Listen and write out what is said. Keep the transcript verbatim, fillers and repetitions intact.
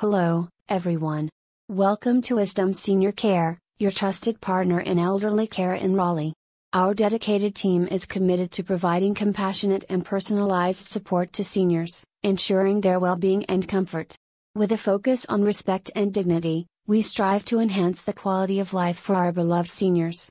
Hello, everyone. Welcome to Wisdom Senior Care, your trusted partner in elderly care in Raleigh. Our dedicated team is committed to providing compassionate and personalized support to seniors, ensuring their well-being and comfort. With a focus on respect and dignity, we strive to enhance the quality of life for our beloved seniors.